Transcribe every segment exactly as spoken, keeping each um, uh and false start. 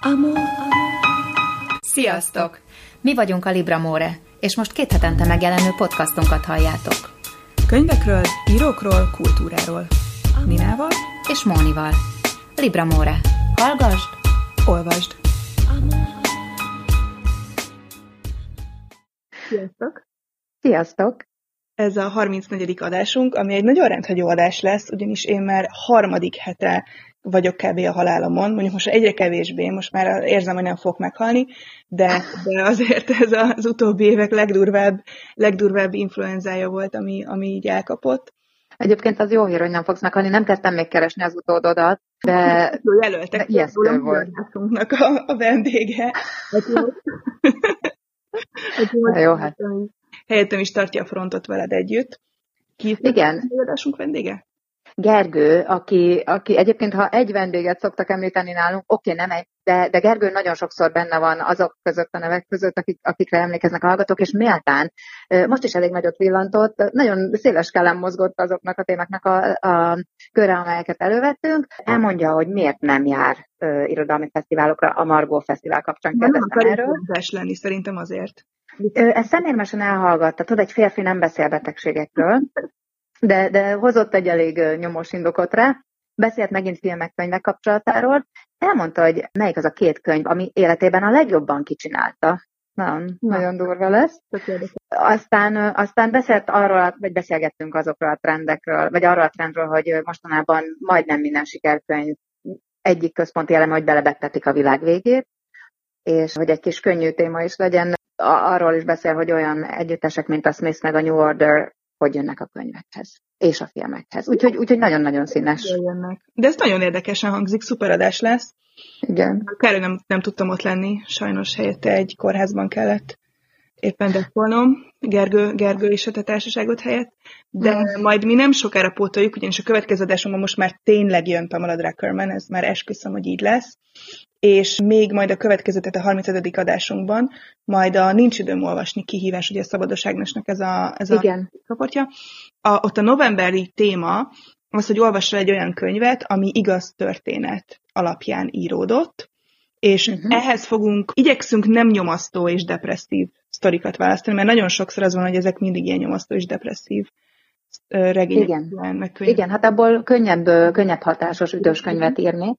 Amor. Sziasztok! Mi vagyunk a Libra Móre, és most két hetente megjelenő podcastunkat halljátok. Könyvekről, írókról, kultúráról. Ninával és Mónival. Libra Móre. Hallgasd, olvasd! Sziasztok! Sziasztok! Ez a harmincnegyedik adásunk, ami egy nagyon rendhagyó adás lesz, ugyanis én már harmadik hete vagyok kb. A halálomon, mondjuk most egyre kevésbé, most már érzem, hogy nem fogok meghalni, de, de azért ez az utóbbi évek legdurvább, legdurvább influenzája volt, ami, ami így elkapott. Egyébként az jó hír, hogy nem fogsz meghalni, nem kezdtem még keresni az utódodat, de... Jelöltek, ijesztő volt. A, a vendége. Na jó, hát... Helyettem is tartja a frontot veled együtt. Ki igen. Adásunk vendége? Gergő, aki, aki egyébként, ha egy vendéget szoktak említeni nálunk, oké, okay, nem egy, de, de Gergő nagyon sokszor benne van azok között, a nevek között, akik, akikre emlékeznek a hallgatók, és méltán most is elég nagyot villantott, nagyon széles skálán mozgott azoknak a témáknak a, a körre, amelyeket elővettünk. Elmondja, hogy miért nem jár uh, irodalmi fesztiválokra, a Margó fesztivál kapcsán kérdeztem erről. Nem akar lenni, szerintem azért. Ezt szemérmesen elhallgatta, tudod, egy férfi nem beszél betegségekről, de, de hozott egy elég nyomós indokot rá, beszélt megint filmek, könyvek kapcsolatáról, elmondta, hogy melyik az a két könyv, ami életében a legjobban kicsinálta. Nagyon, nagyon durva lesz. Aztán, aztán beszélt arról, vagy beszélgettünk azokról a trendekről, vagy arról a trendről, hogy mostanában majdnem minden sikerkönyv egyik központi eleme, hogy belebegtetik a világ végét, és hogy egy kis könnyű téma is legyen. Arról is beszél, hogy olyan együttesek, mint a Smith meg a New Order, hogy jönnek a könyvekhez, és a filmekhez. Úgyhogy, úgyhogy nagyon-nagyon színes. De ez nagyon érdekesen hangzik, szuperadás lesz. Igen. Kár, hogy nem, nem tudtam ott lenni, sajnos helyette egy kórházban kellett éppen dekkolnom, Gergő, Gergő is a te társaságot helyett, de mm. majd mi nem sokára pótoljuk, ugyanis a következő adásunkban most már tényleg jön Pamela Druckerman, ez már esküszöm, hogy így lesz, és még majd a következő, tehát a harmincötödik adásunkban, majd a Nincs időm olvasni kihívás, ugye a Szabadosságnosnak ez a, ez a csoportja. A, ott a novemberi téma az, hogy olvassa egy olyan könyvet, ami igaz történet alapján íródott, és uh-huh. ehhez fogunk, igyekszünk nem nyomasztó és depresszív sztorikat választani, mert nagyon sokszor az van, hogy ezek mindig ilyen nyomasztó és depresszív regények. Igen, Igen hát abból könnyebb, könnyebb hatásos üdös könyvet írni.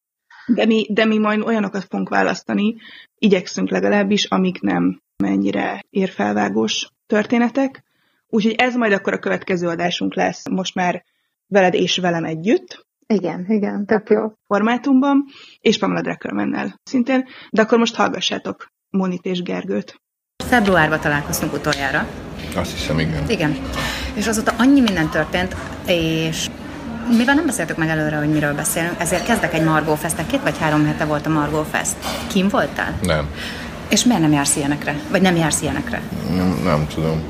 De mi, de mi majd olyanokat fogunk választani, igyekszünk legalábbis, amik nem mennyire érfelvágós történetek. Úgyhogy ez majd akkor a következő adásunk lesz, most már veled és velem együtt. Igen, igen, tök jó. Formátumban, és Pamela Druckermannel szintén. De akkor most hallgassátok Monit és Gergőt. Februárban találkoztunk utoljára. Azt hiszem, igen. Igen. És azóta annyi minden történt, és... mivel nem beszéltük meg előre, hogy miről beszélünk, ezért kezdek egy Margó Fesztet. Két vagy három hete volt a Margó Fest. Kim voltál? Nem. És miért nem jársz ilyenekre? Vagy nem jársz ilyenekre? Nem, nem tudom.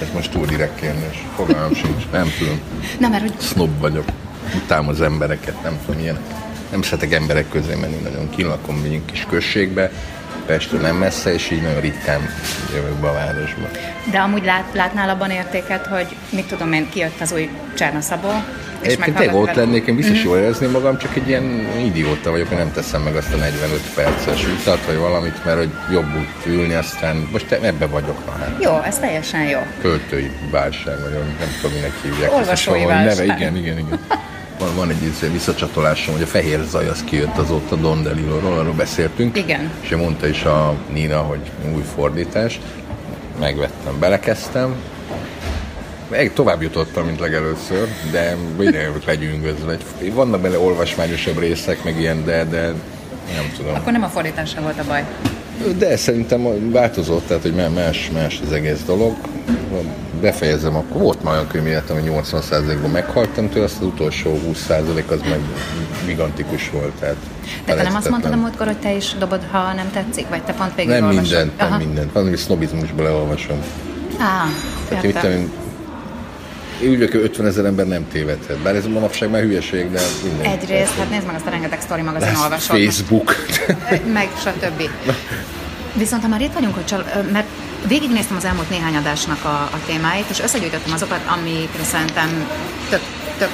Ez most túl direkt kérdés. Fogalmam sincs. Nem tudom. Nem, mert hogy... Sznob vagyok. Utálom az embereket, nem tudom ilyenek. Nem szeretek emberek közé menni nagyon. Kinlakom egy kis községbe, Pestől nem messze, és így nagyon ritkán jövök be a városba. De amúgy lát, látnál abban értéket, hogy mit tudom én, kijött az új Csernaszabó, és egyébként meghallgat ott velem. Lennék, én biztos mm-hmm. jól érezném magam, csak egy ilyen idióta vagyok, hogy nem teszem meg azt a negyvenöt perces utat, vagy valamit, mert hogy jobb úgy ülni, aztán most ebbe vagyok. Már. Jó, ez teljesen jó. Költői válság, vagy nem tudom, minek hívják. Olvasói válság. Igen, igen, igen. Van, van egy visszacsatolásom, hogy a fehér zaj az kijött azóta Don DeLillo-ról, arról beszéltünk. Igen. És mondta is a Nina, hogy új fordítás. Megvettem, belekezdtem. Egy tovább jutottam, mint legelőször, de mindenhol legyűngözve. Vannak bele olvasmányosabb részek, meg ilyen, de, de nem tudom. Akkor nem a fordítása volt a baj. De szerintem változott, tehát hogy más, más az egész dolog. Befejezem, akkor volt már olyan könyv életem, hogy nyolcvan százalékban meghaltam tőle, azt az utolsó húsz százalék az meg gigantikus volt. Tehát de te nem azt mondtad a múltkor, hogy te is dobod, ha nem tetszik? Vagy te pont végig nem olvasod? Mindent, nem mindent, nem mindent. Sznobizmusba leolvasom. Á, tehát értem. Én, én úgy vagyok, hogy ötvenezer ember nem tévedhet. Bár ez manapság már hülyeség, de minden. Egyrészt, hát nézd meg azt a rengeteg sztori magazin olvasod. Facebook. Meg, meg stb. Viszont ha már itt vagyunk, hogy csal, mert végignéztem az elmúlt néhány adásnak a, a témáit, és összegyűjtöttem azokat, amikre szerintem tök tök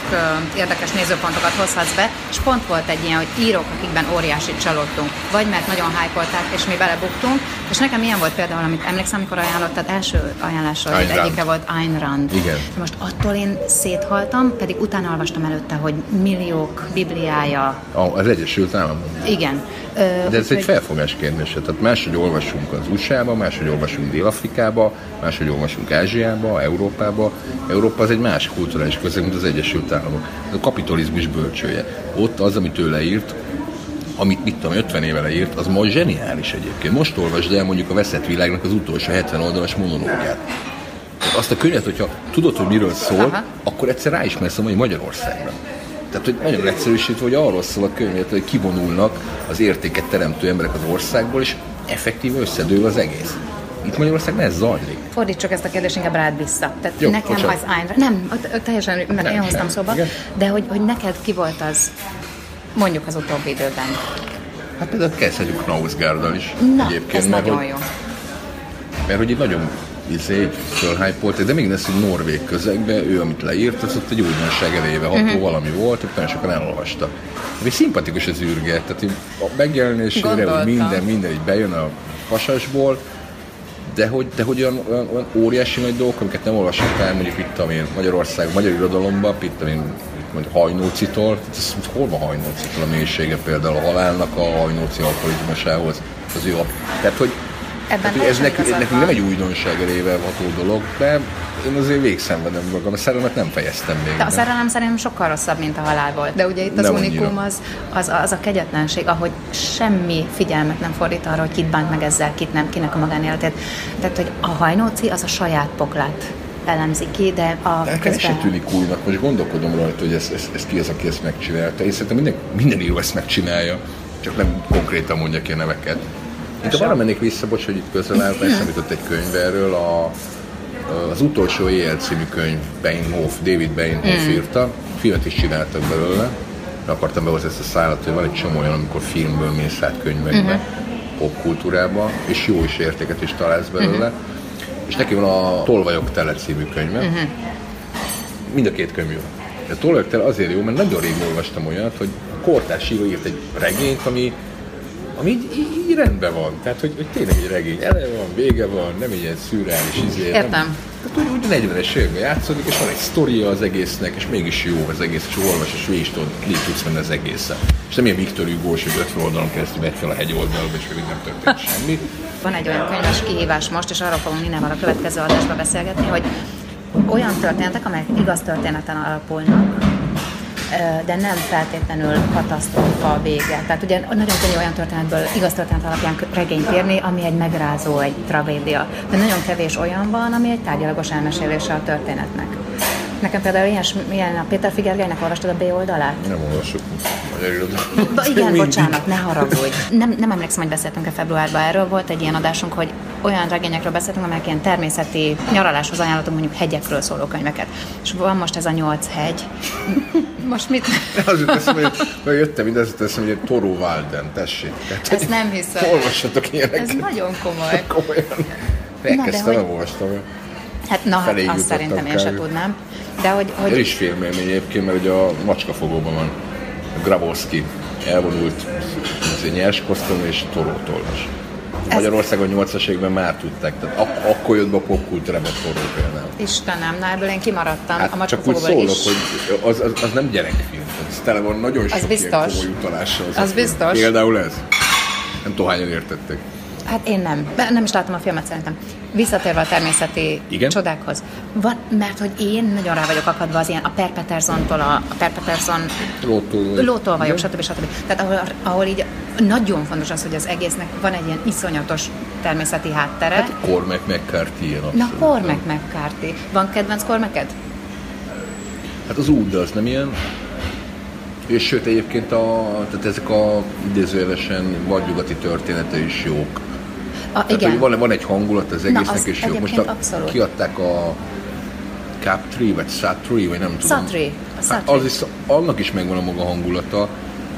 érdekes nézőpontokat hozhatsz be, és pont volt egy ilyen, hogy írók, akikben óriási csalódtunk, vagy mert nagyon hype-olták, és mi belebuktunk, és nekem ilyen volt például, amit emlékszem, amikor ajánlottad, első ajánlásod egyike volt Ayn Rand. Igen. Most attól én széthaltam, pedig utána olvastam előtte, hogy milliók bibliája. Oh, az Egyesült Államok. Igen. Ö, De ez egy felfogás kérdése, tehát máshogy olvasunk az u es á-ba, máshogy olvasunk Dél-Afrikába, máshogy olvasunk Ázsiába, Európába. Európa az egy más kulturális közeg, mint az Egyesült Államok. Ez a kapitalizmus bölcsője. Ott az, amit ő leírt, amit mit tudom, ötven éve leírt, az ma zseniális egyébként. Most olvasd el mondjuk a veszett világnak az utolsó hetven oldalas monológiát. Tehát azt a könyvet, hogyha tudod, hogy miről szól, aha, akkor egyszer ráismersz a mai Magyarországra. Tehát, hogy nagyon egyszerűsítve, hogy arról szól a könyv, hogy kivonulnak az értéket teremtő emberek az országból, és effektíve összedől az egész. Itt Magyarország ne ez zajlik. Fordítsuk ezt a kérdést inkább rád vissza. Tehát jó, nekem bocsánat. Az Ayn Rand... Nem, teljesen nem, én hoztam szóba, igen. De hogy, hogy neked ki volt az, mondjuk az utóbbi időben? Hát például kezdhetjük Knausgaarddal is. Na, egyébként, ez mert, nagyon hogy, jó. Mert hogy itt nagyon izé, fölhypolták, de még lesz, hogy norvég közegben, ő amit leírt, az ott egy újdonság erejével ható uh-huh. valami volt, nagyon sokan elolvastak. Ami szimpatikus az űrge, tehát a megjelenésére, hogy minden, minden így bejön a hasasból, de hogy, de hogy olyan, olyan, olyan óriási nagy dolgok, amiket nem olvashatál, mondjuk itt, amin Magyarország, magyar irodalomban, itt, amin mondjuk Hajnócitól, ez, hol van Hajnócitól a mélysége például a halálnak a Hajnóci alkoholizmusához, az jó. Tehát, hogy ebben hát, ez nekünk nekünk nem egy újdonság elével ható dolog, de én azért végszenvedem magam, a szerelmet nem fejeztem még. De a szerelem szerintem sokkal rosszabb, mint a halál volt. De ugye itt az nem unikum az, az, az a kegyetlenség, ahogy semmi figyelmet nem fordít arra, hogy kit bánt meg ezzel, kit nem, kinek a magánéletét. Tehát, hogy a Hajnóci az a saját poklát elemzi ki, de a de közben... se tűnik újnak, most gondolkodom rajta, hogy ez, ez, ez ki az, aki ezt megcsinálta. És szerintem minden, minden író ezt megcsinálja, csak nem konkrétan mondja ki a neveket. Itt arra mennék vissza, bocs, hogy itt közel áll, számított egy könyv erről, a, az utolsó éjjel című könyv, Benioff, David Benioff mm. írta, filmet is csináltak belőle, akartam behozni ezt a szállat, hogy van egy csomó olyan, amikor filmből mész át könyvekbe, mm-hmm. popkultúrába, és jó is értéket is találsz belőle, mm-hmm. és neki van a Tolvajok Tele című könyve, mm-hmm. mind a két könyv jó. A Tolvajok Tele azért jó, mert nagyon rég olvastam olyat, hogy a kortárs író írt egy regényt, ami ami így, így, így rendben van, tehát hogy, hogy tényleg egy regény, eleje van, vége van, nem egy ilyen szürreális izé. Értem. Nem, tehát úgy, úgy negyvenes években játszódik, és van egy sztoria az egésznek, és mégis jó az egész, és olvas, és végig tudsz menni az egészen. És nem ilyen Viktor Hugós, hogy ötven oldalon keresztül megy fel a hegy oldalba, és még nem történt semmi. Van egy olyan könyves kihívás most, és arra fogunk Ninával a következő adásban beszélgetni, hogy olyan történetek, amelyek igaz történeten alapulnak, de nem feltétlenül katasztrófa vége. Tehát ugye nagyon könnyű olyan történetből, igaz történet alapján regényt írni, ami egy megrázó, egy tragédia. De nagyon kevés olyan van, ami egy tárgyalagos elmesélése a történetnek. Nekem például ilyen, ilyen a Péterfi Gergelynek olvastad a B oldalát? Nem olvasok. Igen, bocsánat, ne haragudj. Nem, nem emlékszem, hogy beszéltünk a februárban erről. Volt egy ilyen adásunk, hogy olyan regényekről beszéltünk, amelyek ilyen természeti nyaraláshoz ajánlatunk, mondjuk hegyekről szóló könyveket. És van most ez a nyolc hegy. Most mit? Azért teszem, hogy, hogy jöttem ide, azért teszem, hogy egy Thoreau Walden, tessék. Tehát, ezt nem hiszem. Olvassatok ilyeneket. Ez nagyon komoly. Komolyan. Elkezdtem, nem olvastam. Hát na, hát azt szerintem én se tudnám. De hogy, hogy... El is filmélmény egyébként, mert ugye a Macskafogóban van a Grabowski elvonult nyers kosztom és torótolvas. Magyarországon nyolcas években már tudták, tehát ak- akkor jött be a popkultúrába Thoreau például. Istenem, na ebből én kimaradtam. Hát a Macskafogóból is. Csak úgy szólok, hogy az, az, az nem gyerekfilm, ez tele van nagyon sok ilyen komoly utalással. Az, az biztos. Film. Például ez. Nem tudom, hányan értettek. Hát én nem. Nem is láttam a filmet szerintem. Visszatérve a természeti igen? csodákhoz. Van, mert hogy én nagyon rá vagyok akadva az ilyen a Per Pettersontól, a, a Per Petterson lótolvajok, stb. stb. Tehát ahol, ahol így nagyon fontos az, hogy az egésznek van egy ilyen iszonyatos természeti háttere. Hát Cormac McCarthy ilyen abszolút. Na, Cormac McCarthy. Van kedvenc Cormaced? Hát az úgy, de az nem ilyen. És sőt, egyébként a, tehát ezek a idézőjelesen vadnyugati története is jók. A, tehát, van, van egy hangulat az egésznek, és jó. Most a, kiadták a Captree, vagy Suttree, vagy nem tudom. Suttree. Hát az is, annak is megvan a maga hangulata,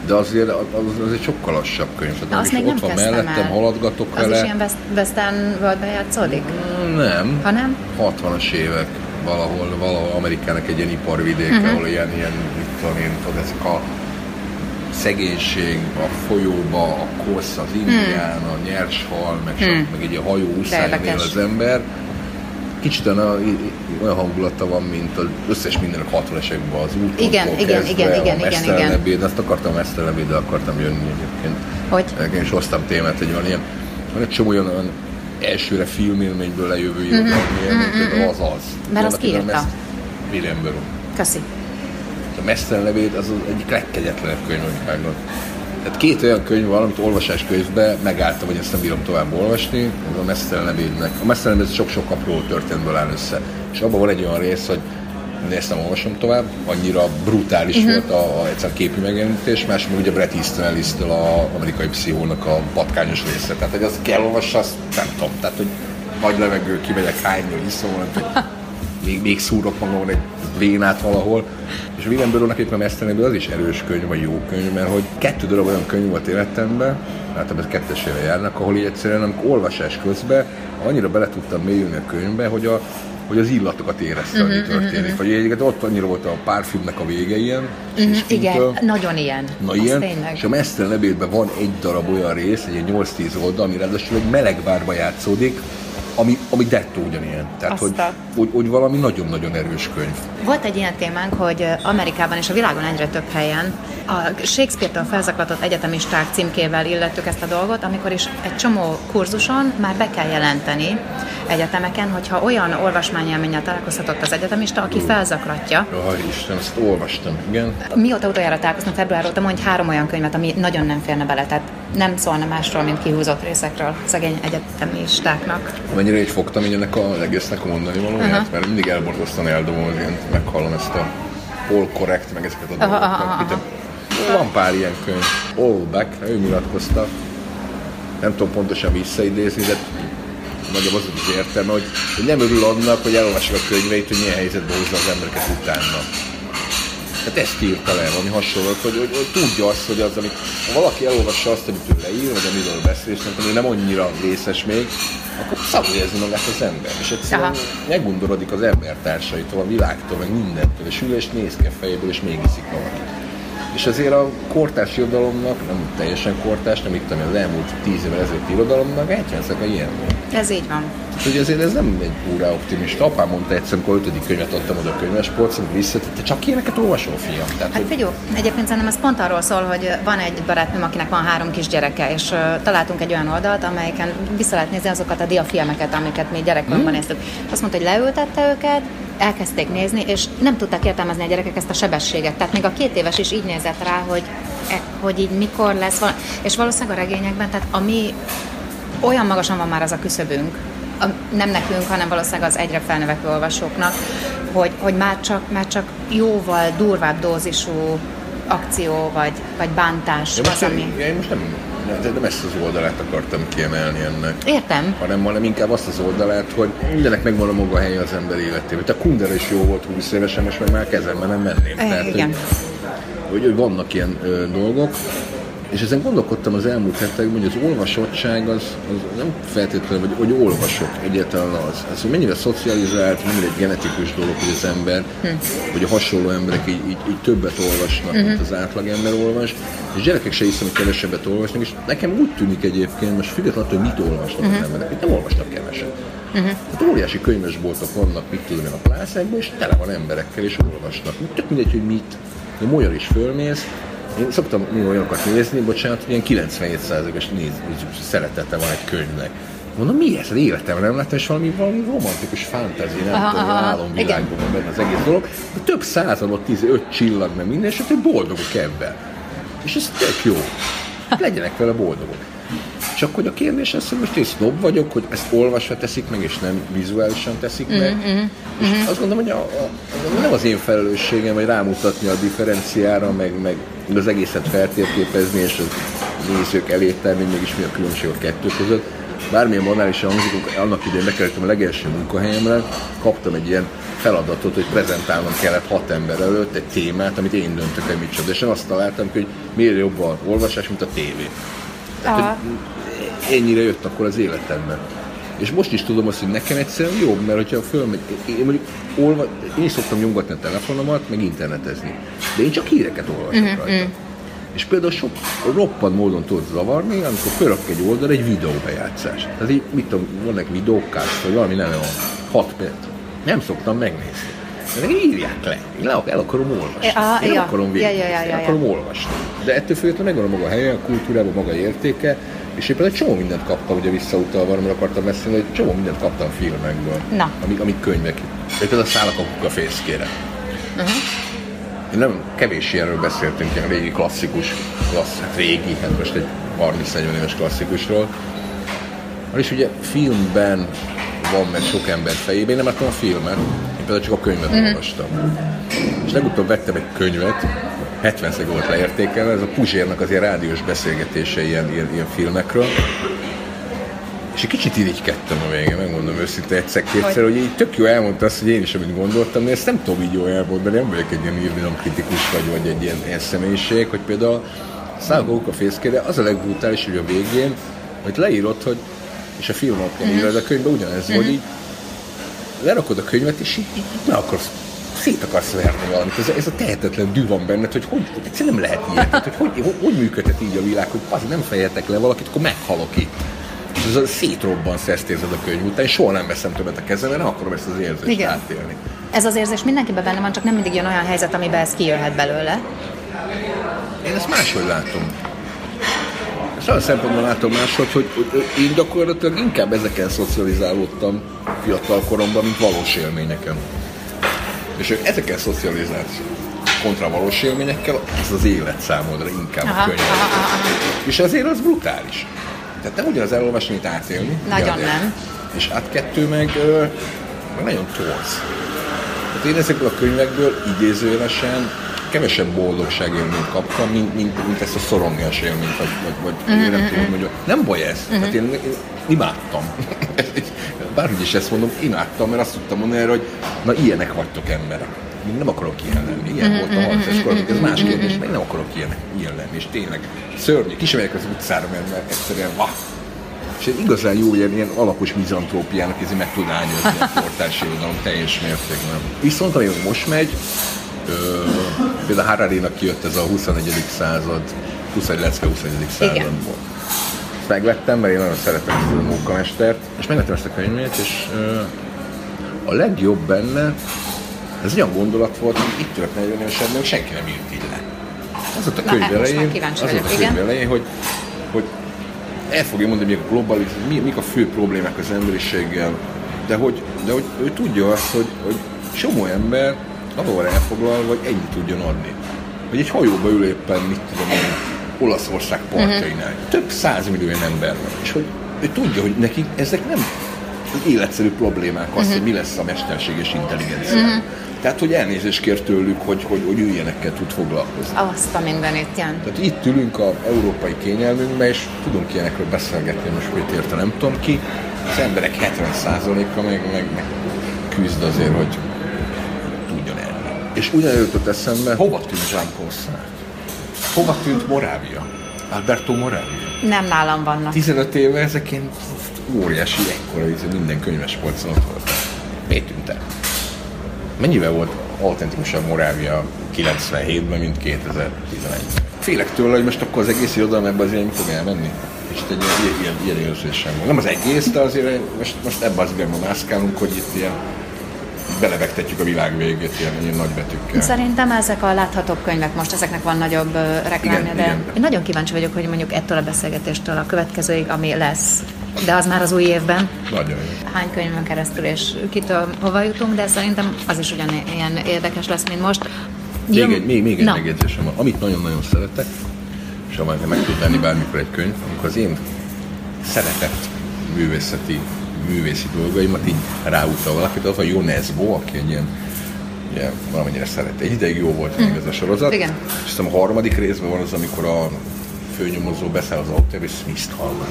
de azért az, az egy sokkal lassabb könyv. Na, azt még nem kezdtem el. Mellettem, haladgatok az vele. Az is ilyen Western Worldben játszódik? Nem. Ha nem? hatvanas évek. valahol, valahol Amerikának egy ilyen iparvidéke, uh-huh. ahol ilyen, ilyen, mit tudom én, tudod, ezek a szegénység, a folyóba, a kosz, az indián, hmm. a nyers hal, meg, hmm. sok, meg egy hajó úszájnél az ember. Kicsit olyan, olyan hangulata van, mint az összes mindenek hatvanas években az úton. Igen, igen, igen, igen, igen, igen. Azt akartam a Mestern-Ebédre, akartam jönni egyébként. Hogy? Én is hoztam témát, hogy van ilyen, van egy csomó olyan, olyan elsőre filmélményből lejövő jobb, mm-hmm. az az. Mert az kiírta. Willem-Burló. Köszi. A Mestern-Ebéd az, az egyik legkegyetlenebb könyv Amerikában. Tehát két olyan könyv van, amit olvasás közben megálltam, hogy ezt nem bírom tovább olvasni, az a Mestern-Ebédnek. A Mestern-Ebéd sok-sok apró történetből áll össze. És abban van egy olyan rész, hogy ezt nem olvasom tovább, annyira brutális uh-huh. volt a, a egyszer képi megjelenítés, másmilyen ugye Bret Easton Ellis-től az amerikai pszichónak a patkányos része. Tehát, hogy azt kell olvassa, azt nem tudom. Tehát, hogy nagy levegő, kimegyek hányról, iszom, még, még szúrok magamon egy vénát valahol. És Willem-Burlónak éppen a Mestern-Ebéd az is erős könyv, vagy jó könyv, mert hogy kettő darab olyan könyv volt életemben, látom, ez kettesére járnak, ahol így egyszerűen amikor olvasás közben annyira bele tudtam mélyülni a könyvbe, hogy a hogy az illatokat érezte, ami uh-huh, történik. Uh-huh. Vagy egyébként ott annyira volt a párfümnek a vége ilyen. Uh-huh, igen, nagyon ilyen. Na ilyen. És a Mestern-Ebédben van egy darab olyan rész, egy nyolc-tíz oldal, ami ráadásul egy melegvárba játszódik, ami, ami dettó ugyanilyen. Tehát, hogy, hogy, hogy valami nagyon-nagyon erős könyv. Volt egy ilyen témánk, hogy Amerikában és a világon egyre több helyen a Shakespeare-től felzaklatott egyetemisták címkével illettük ezt a dolgot, amikor is egy csomó kurzuson már be kell jelenteni egyetemeken, hogyha olyan olvasmányélménnyel találkozhatott az egyetemista, aki felzaklatja. Jaj, Isten, ezt olvastam, igen. Mióta utoljára találkoztam, február óta, mondj három olyan könyvet, ami nagyon nem férne bele, tehát nem szólna másról, mint kihúzott részekről szegény egyetemistáknak. Mennyire így fogtam így ennek az egésznek a mondani valóját, uh-huh. mert mindig elborzasztóan eldobom, hogy én meghallom ezt a all-correct, meg ezeket a dolgokat. Van pár ilyen könyv. Olbeck, ő nyilatkozta, nem tudom pontosan visszaidézni, de nagyobb az az értelme, hogy nem örül annak, hogy elolvassuk a könyveit, hogy milyen helyzetbe hozza az embereket utána. Hát ezt írta le, valami hasonlót, hogy, hogy, hogy tudja azt, hogy az, amit, ha valaki elolvassa azt, amit ő leír, vagy amiről beszél, és nem, nem annyira részes még, akkor szabul érzi magát az ember. És egyszerűen Aha. megundorodik az embertársaitól, a világtól, meg mindentől, és ül és néz ki a fejéből, és még iszik valakit. És azért a kortárs irodalomnak, nem teljesen kortárs, nem itt, ami az elmúlt tíz évvel ezelőtti irodalomnak, egyszerűen ilyen volt. Ez így van. És ugye azért ez nem egy púrá optimista. Apám mondta egyszer, amikor ötödik könyvet adtam oda a könyvespolcra, szóval visszatette, csak ilyeneket olvasol, fiam. Tehát, hát figyelj, hogy... egyébként szerintem ez pont arról szól, hogy van egy barátnőm, akinek van három kisgyereke, és uh, találtunk egy olyan oldalt, amelyiken vissza lehet nézni azokat a diafilmeket, amiket mi gyerekkorban hmm. néztük. Azt mondta, hogy leültette őket, elkezdték nézni, és nem tudták értelmezni a gyerekek ezt a sebességet. Tehát még a két éves is így nézett rá, hogy, e, hogy így mikor lesz valami. És valószínűleg a regényekben, tehát ami olyan magasan van már az a küszöbünk, a, nem nekünk, hanem valószínűleg az egyre felnövekvő olvasóknak, hogy, hogy már, csak, már csak jóval durvább dózisú akció, vagy, vagy bántás. Ja, az, most, ami... ja, én most nem, nem ezt az oldalát akartam kiemelni ennek. Értem. Hanem, hanem inkább azt az oldalát, hogy mindenek megvan a maga helye az ember életében. Tehát Kundera is jó volt húsz évesen, most meg már kezemben nem menném. É, Tehát, igen. Hogy, hogy vannak ilyen ö, dolgok. És ezen gondolkodtam az elmúlt hetekben, hogy az olvasottság az, az nem feltétlenül, hogy, hogy olvasok egyáltalán az. Az, hogy mennyire szocializált, mennyire egy genetikus dolog, hogy az ember, hm. hogy a hasonló emberek így, így, így többet olvasnak, uh-huh. mint az átlagember olvas, és gyerekek se hiszem, hogy kevesebbet olvasnak, és nekem úgy tűnik egyébként, most függetlenül, hogy mit olvasnak uh-huh. az emberek, hogy nem olvasnak keveset. Uh-huh. Hát óriási könyvesboltok vannak, mit tudom én, a plászákban, és tele van emberekkel, és olvasnak. Tök mindegy, hogy mit, de molyan is fölmész. Én szoktam olyanokat nézni, bocsánat, hogy ilyen kilencvenhét százalékos szeretete van egy könyvnek. Mondom, mi ez? Életemben nem láttam, és valami, valami romantikus fantasy, nem tudom, álomvilágban van benne az egész dolog. De több százalott, tizenöt csillag, meg minden, és hát boldogok ebben. És ez tök jó. Legyenek vele boldogok. Csak hogy a kérdés az, hogy most én sznob vagyok, hogy ezt olvasva teszik meg, és nem vizuálisan teszik mm-hmm. meg. Mm-hmm. És azt gondolom, hogy a, a, az nem az én felelősségem, hogy rámutatni a differenciára, meg, meg az egészet feltérképezni, és az nézők elé terni, mégis mi a különbség a kettő között. Bármilyen banálisan hangzik, annak idején bekerültem a legelső munkahelyemre, kaptam egy ilyen feladatot, hogy prezentálnom kellett hat ember előtt egy témát, amit én döntök, hogy micsoda. És én azt találtam, hogy miért jobb a olvasás, mint a tévé. Tehát, ennyire jött akkor az életemben. És most is tudom azt, hogy nekem egyszerűen jobb, mert hogyha fölmegy, én mondjuk olva, én is szoktam nyomgatni a telefonomat, meg internetezni, de én csak híreket olvasok mm-hmm. rajta. És például sok roppant módon tud zavarni, amikor fölrak egy oldal egy videóbejátszás. Tehát így, mit tudom, van egy videókás, vagy valami nem van, hat perc. Nem szoktam megnézni. De írják le, én le, el akarom olvasni. Ja, én ja. akarom végignézni, ja, ja, ja, ja, ja. akarom olvasni. De ettől függetlenül megvan a maga helye, a kultúrában maga értéke, és éppen egy csomó mindent kaptam, ugye visszautalva, valamire akartam beszélni, hogy csomó mindent kaptam filmekből, amik, amik könyvek. Például a Száll a kakukk a fészkére. Uh-huh. Nem kevés ilyenről beszéltünk, ilyen régi klasszikus, klassz, hát régi, hát most egy harminc-negyven éves klasszikusról. És ugye filmben van meg sok ember fejében, én nem láttam a filmet, én például csak a könyvet mm-hmm. olvastam. És legutóbb vettem egy könyvet, hetvenszer volt leértékelve, ez a Puzsérnak az ilyen rádiós beszélgetése ilyen, ilyen, ilyen filmekről. És egy kicsit irigykedtem a végén, megmondom őszintén egyszer-kétszer, hogy így tök jó elmondta azt, hogy én is amit gondoltam, de ezt nem tudom így jól elmondani, nem vagyok egy ilyen írvidom kritikus vagy, vagy egy ilyen, ilyen személyiség, hogy például szállgók a fészkére, az a legbrutális, hogy a végén, hogy leírod, hogy, és a film alapján mm-hmm. írod a könyvben ugyanez, mm-hmm. hogy így lerakod a könyvet, és így, így ne akarsz, szét akarsz verni valamit. Ez a, ez a tehetetlen düh van benned, hogy hogy, egyszerűen nem lehet ilyet, hogy hogy, hogy hogy működhet így a világ, hogy azért nem fejeltek le valakit, akkor meghalok itt. És szétrobbansz, ezt érzed a könyv után, soha nem veszem többet a kezembe, nem akarom ezt az érzést igen. átélni. Ez az érzés mindenkiben benne van, csak nem mindig jön olyan helyzet, amiben ez kijöhet belőle. Én ezt máshogy látom. Ezt olyan szempontból látom máshogy, hogy én gyakorlatilag inkább ezeken szocializálódtam fiatal koromban, mint valós élményeken. És ezeken szocializáció kontra valós élményekkel, ez az élet számodra inkább aha, a könyv. Aha, aha, aha. És azért az brutális. Tehát nem ugyanaz elolvasni, mint átélni. Nagyon nem. És át kettő meg, ö, meg nagyon torz. Tehát én ezekből a könyvekből idézőjelesen kevesebb boldogságélményt kaptam, mint, mint, mint ezt a szorongás élményt, vagy, vagy, vagy mm-hmm. nem tudom, hogy nem baj ez. Mm-hmm. Tehát én, én imádtam. Bárhogy is ezt mondom, imádtam, mert azt tudtam mondani erre, hogy na ilyenek vagytok emberek. Én nem akarok ilyen lenni. Ilyen mm-hmm. volt a harcos koromig, ez más kérdés, meg nem akarok ilyen, ilyen lenni. És tényleg szörnyű, kisemegyek az utcára, mert egyszerűen vah! És ez igazán jó, ilyen, ilyen alapos mizantrópiának ez meg tud ányozni a kortárs irodalom teljes mértékben. Viszont ami most megy, ö, például Hararénak kijött ez a huszonegyedik század, huszadik lecke huszonegyedik századból. Megvettem, mert én nagyon szeretem ezt a munkamestert, és megvettem ezt a könyvét, és ö, a legjobb benne, ez olyan gondolat volt, hogy itt tört negyven évesen, hogy senki nem írt így le. Az ott a könyv elején, elején, hogy, hogy el fogja mondani, hogy a globális, mi, mik a fő problémák az emberiséggel, de hogy, de hogy ő tudja azt, hogy, hogy csomó ember valahol elfoglalva, hogy ennyit tudjon adni. Hogy egy hajóba ül éppen, mit tudom én, Olaszország partjainál. Uh-huh. Több százmillió ember van. És hogy ő tudja, hogy nekik ezek nem életszerű problémák az, uh-huh. hogy mi lesz a mesterség és intelligencia. Uh-huh. Tehát, hogy elnézést kér tőlük, hogy, hogy, hogy ő ilyenekkel tud foglalkozni. Azt a mindenit, Jan. Tehát itt ülünk az európai kényelmünkben, és tudunk ilyenekről beszélgetni, most mit érte, nem tudom ki. Az emberek hetven százaléka meg, meg, meg küzd azért, hogy tudjon erre. És ugyanúgy jutott eszembe, hova tűnt Jean Paul Sartre? Hova tűnt Moravia? Alberto Moravia? Nem nálam vannak. tizenöt éve ezek én óriási, ekkora, minden könyves polcon ott volt. Miért tűnt el? Mennyivel volt autentikusabb Moravia kilencvenhétben, mint kétezer-tizenegyben? Félek tőle, hogy most akkor az egész irodalom ebbe az irányba fog elmenni. És egy ilyen, ilyen, ilyen érzés sem volt. Nem az egész, de azért most, most ebbe az irányba mászkálunk, hogy itt ilyen belevegtetjük a világ végét ilyen, ilyen nagybetűkkel. Szerintem ezek a láthatóbb könyvek most, ezeknek van nagyobb reklámja, de igen. Én nagyon kíváncsi vagyok, hogy mondjuk ettől a beszélgetéstől a következőig, ami lesz. De az már az új évben. Nagyon jó. Hány könyvön keresztül és kitől hova jutunk, de szerintem az is ugyanilyen érdekes lesz, mint most. Jön... Még egy, még, még egy megjegyzésem van. Amit nagyon-nagyon szeretek, és amelyet meg tud lenni bármikor egy könyv, amikor az én szeretett művészeti, művészi dolgaimat így ráutal valakit, az a Jo Nesbø, aki egy ilyen, ilyen valamennyire szerette. Egy ideig jó volt még mm. ez a sorozat. Igen. És aztán a harmadik részben van az, amikor a főnyomozó beszáll az autójába, és Smith-t hallgat.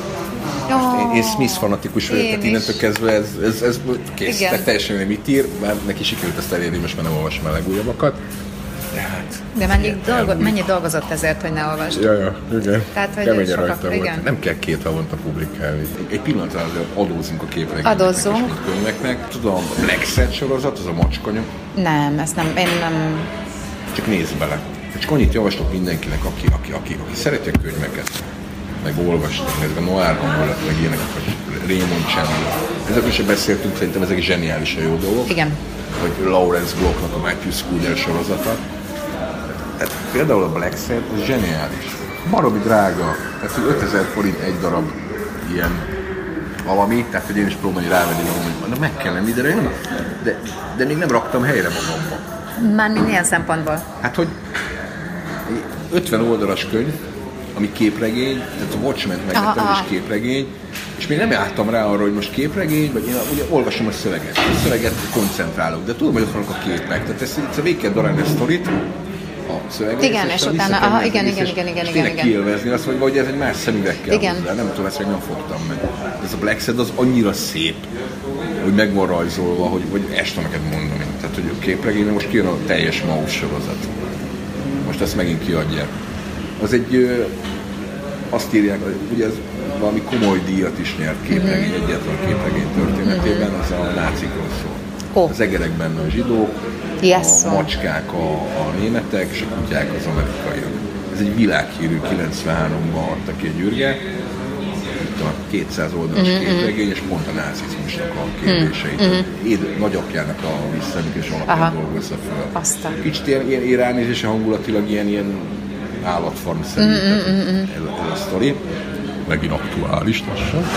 Én, én Smith fanatikus vagyok, tehát innentől kezdve ez, ez, ez kész. Tehát teljesen mit ír, már neki sikerült ezt elérni, most már nem olvasom a legújabbakat. De hát De mennyi, dolgo, mennyi dolgozott ezért, hogy ne olvasd? Ja, ja, igen. Tehát, hogy sokak, igen. Volt. Nem kell két havonta publikálni. Egy pillanatra adózunk a képeknek. Adózzunk. Tudom, a Blacksad sorozat, az a macskanyag? Nem, ezt nem, én nem... Csak nézd bele. Csak annyit javaslok mindenkinek, aki, aki, aki, aki szereti a könyveket, meg olvasni, ezek a noir hangulat, meg ilyenek, vagy Raymond Chandler. Ezekről sem beszéltünk, szerintem ezek zseniálisan jó dolgok. Igen. Vagy Lawrence Blocknak a Matthew Scudder sorozata. Hát például a Blacksad, az zseniális. Baromi drága, tehát hogy ötezer forint egy darab ilyen valami, tehát hogy én is próbálni rávenni magam, hogy meg kellene mindenre, de, de még nem raktam helyre magamba. Mármint milyen szempontból? Hát, hogy ötven oldalas könyv, ami képregény, tehát a Watchmen-t megvettem, és képregény, és még nem jártam rá arra, hogy most képregény, vagy én ugye olvasom a szöveget, a szöveget koncentrálok, de tudom, hogy ott vannak a képek, tehát ezt, ezt végig kell darálni a sztorit, a szöveget, igen, és, és utána, aha, igen, igen, igen, igen, igen, igen. kiélvezni azt, hogy vagy ez egy más szemüvekkel hozzá, nem tudom, ezt még nem fogtam meg. Ez a Blacksad az annyira szép, hogy meg van rajzolva, hogy, hogy ezt neked mondani, tehát hogy a képregény, most kijön a teljes Maus sorozat. Most ezt megint kiadják. Az egy, azt írják, ugye ez valami komoly díjat is nyert képregény, mm-hmm. egyetlen képregény történetében, az a nácikról szól. Oh. Az egerek benne a zsidók, yes, a macskák a, a németek, és a kutyák az amerikaiak. Ez egy világhírű, kilencvenháromban adta ki a Gyürge, itt a kétszáz oldalas mm-hmm. képregény, és pont a nácizmusnak a kérdéseit. Mm-hmm. Éd, nagyapjának a visszaemlékezés alapján dolgozza fel. Kicsit ilyen, ilyen iránézése hangulatilag ilyen, ilyen állatfarm szerintem mm, mm, mm. ez a sztori. Megint aktuális lassan,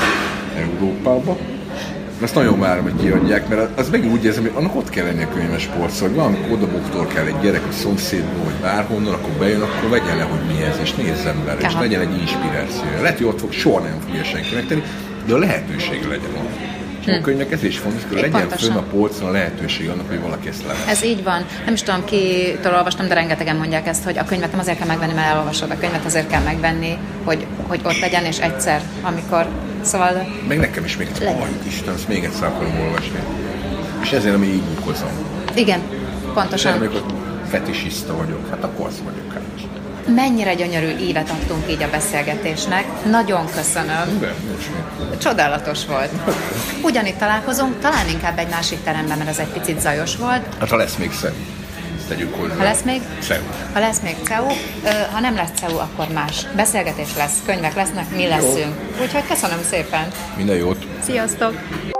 Európában. Ezt nagyon várom, hogy kiadják, mert az megint úgy érzem, hogy annak ott kell lenni a könyves polcon, hogy valamikor odaboktól kell egy gyerek, a szomszédból, vagy bárhonnan, akkor bejön, akkor vegyen le, hogy mi ez, és nézzem bele, aha. és legyen egy inspirációja. Lehet, hogy ott fog, soha nem fogja senki megtenni, de a lehetőség legyen ott. A könyvnek ez is fontos, hogy legyen fönn a polcon a lehetőség annak, hogy valaki ezt levesz. Ez így van. Nem is tudom, kitől olvastam, de rengetegen mondják ezt, hogy a könyvet nem azért kell megvenni, mert elolvasod. A könyvet azért kell megvenni, hogy, hogy ott legyen, és egyszer, amikor... Szóval... Meg nekem is még egyszer, oh, Isten, ezt még egyszer akarom olvasni. És ezért, ami így bukozom. Igen, pontosan. És amikor fetisista vagyok, hát akkor azt vagyok el is. Mennyire gyönyörű ívet adtunk így a beszélgetésnek. Nagyon köszönöm. Csodálatos volt. Ugyanitt találkozunk, talán inkább egy másik teremben, mert ez egy picit zajos volt. Hát ha lesz még szem, ezt tegyük hozzá. Ha lesz még? Szem. Ha lesz még cé e u, ha nem lesz cé e u, akkor más. Beszélgetés lesz, könyvek lesznek, mi leszünk. Úgyhogy köszönöm szépen. Minden jót. Sziasztok.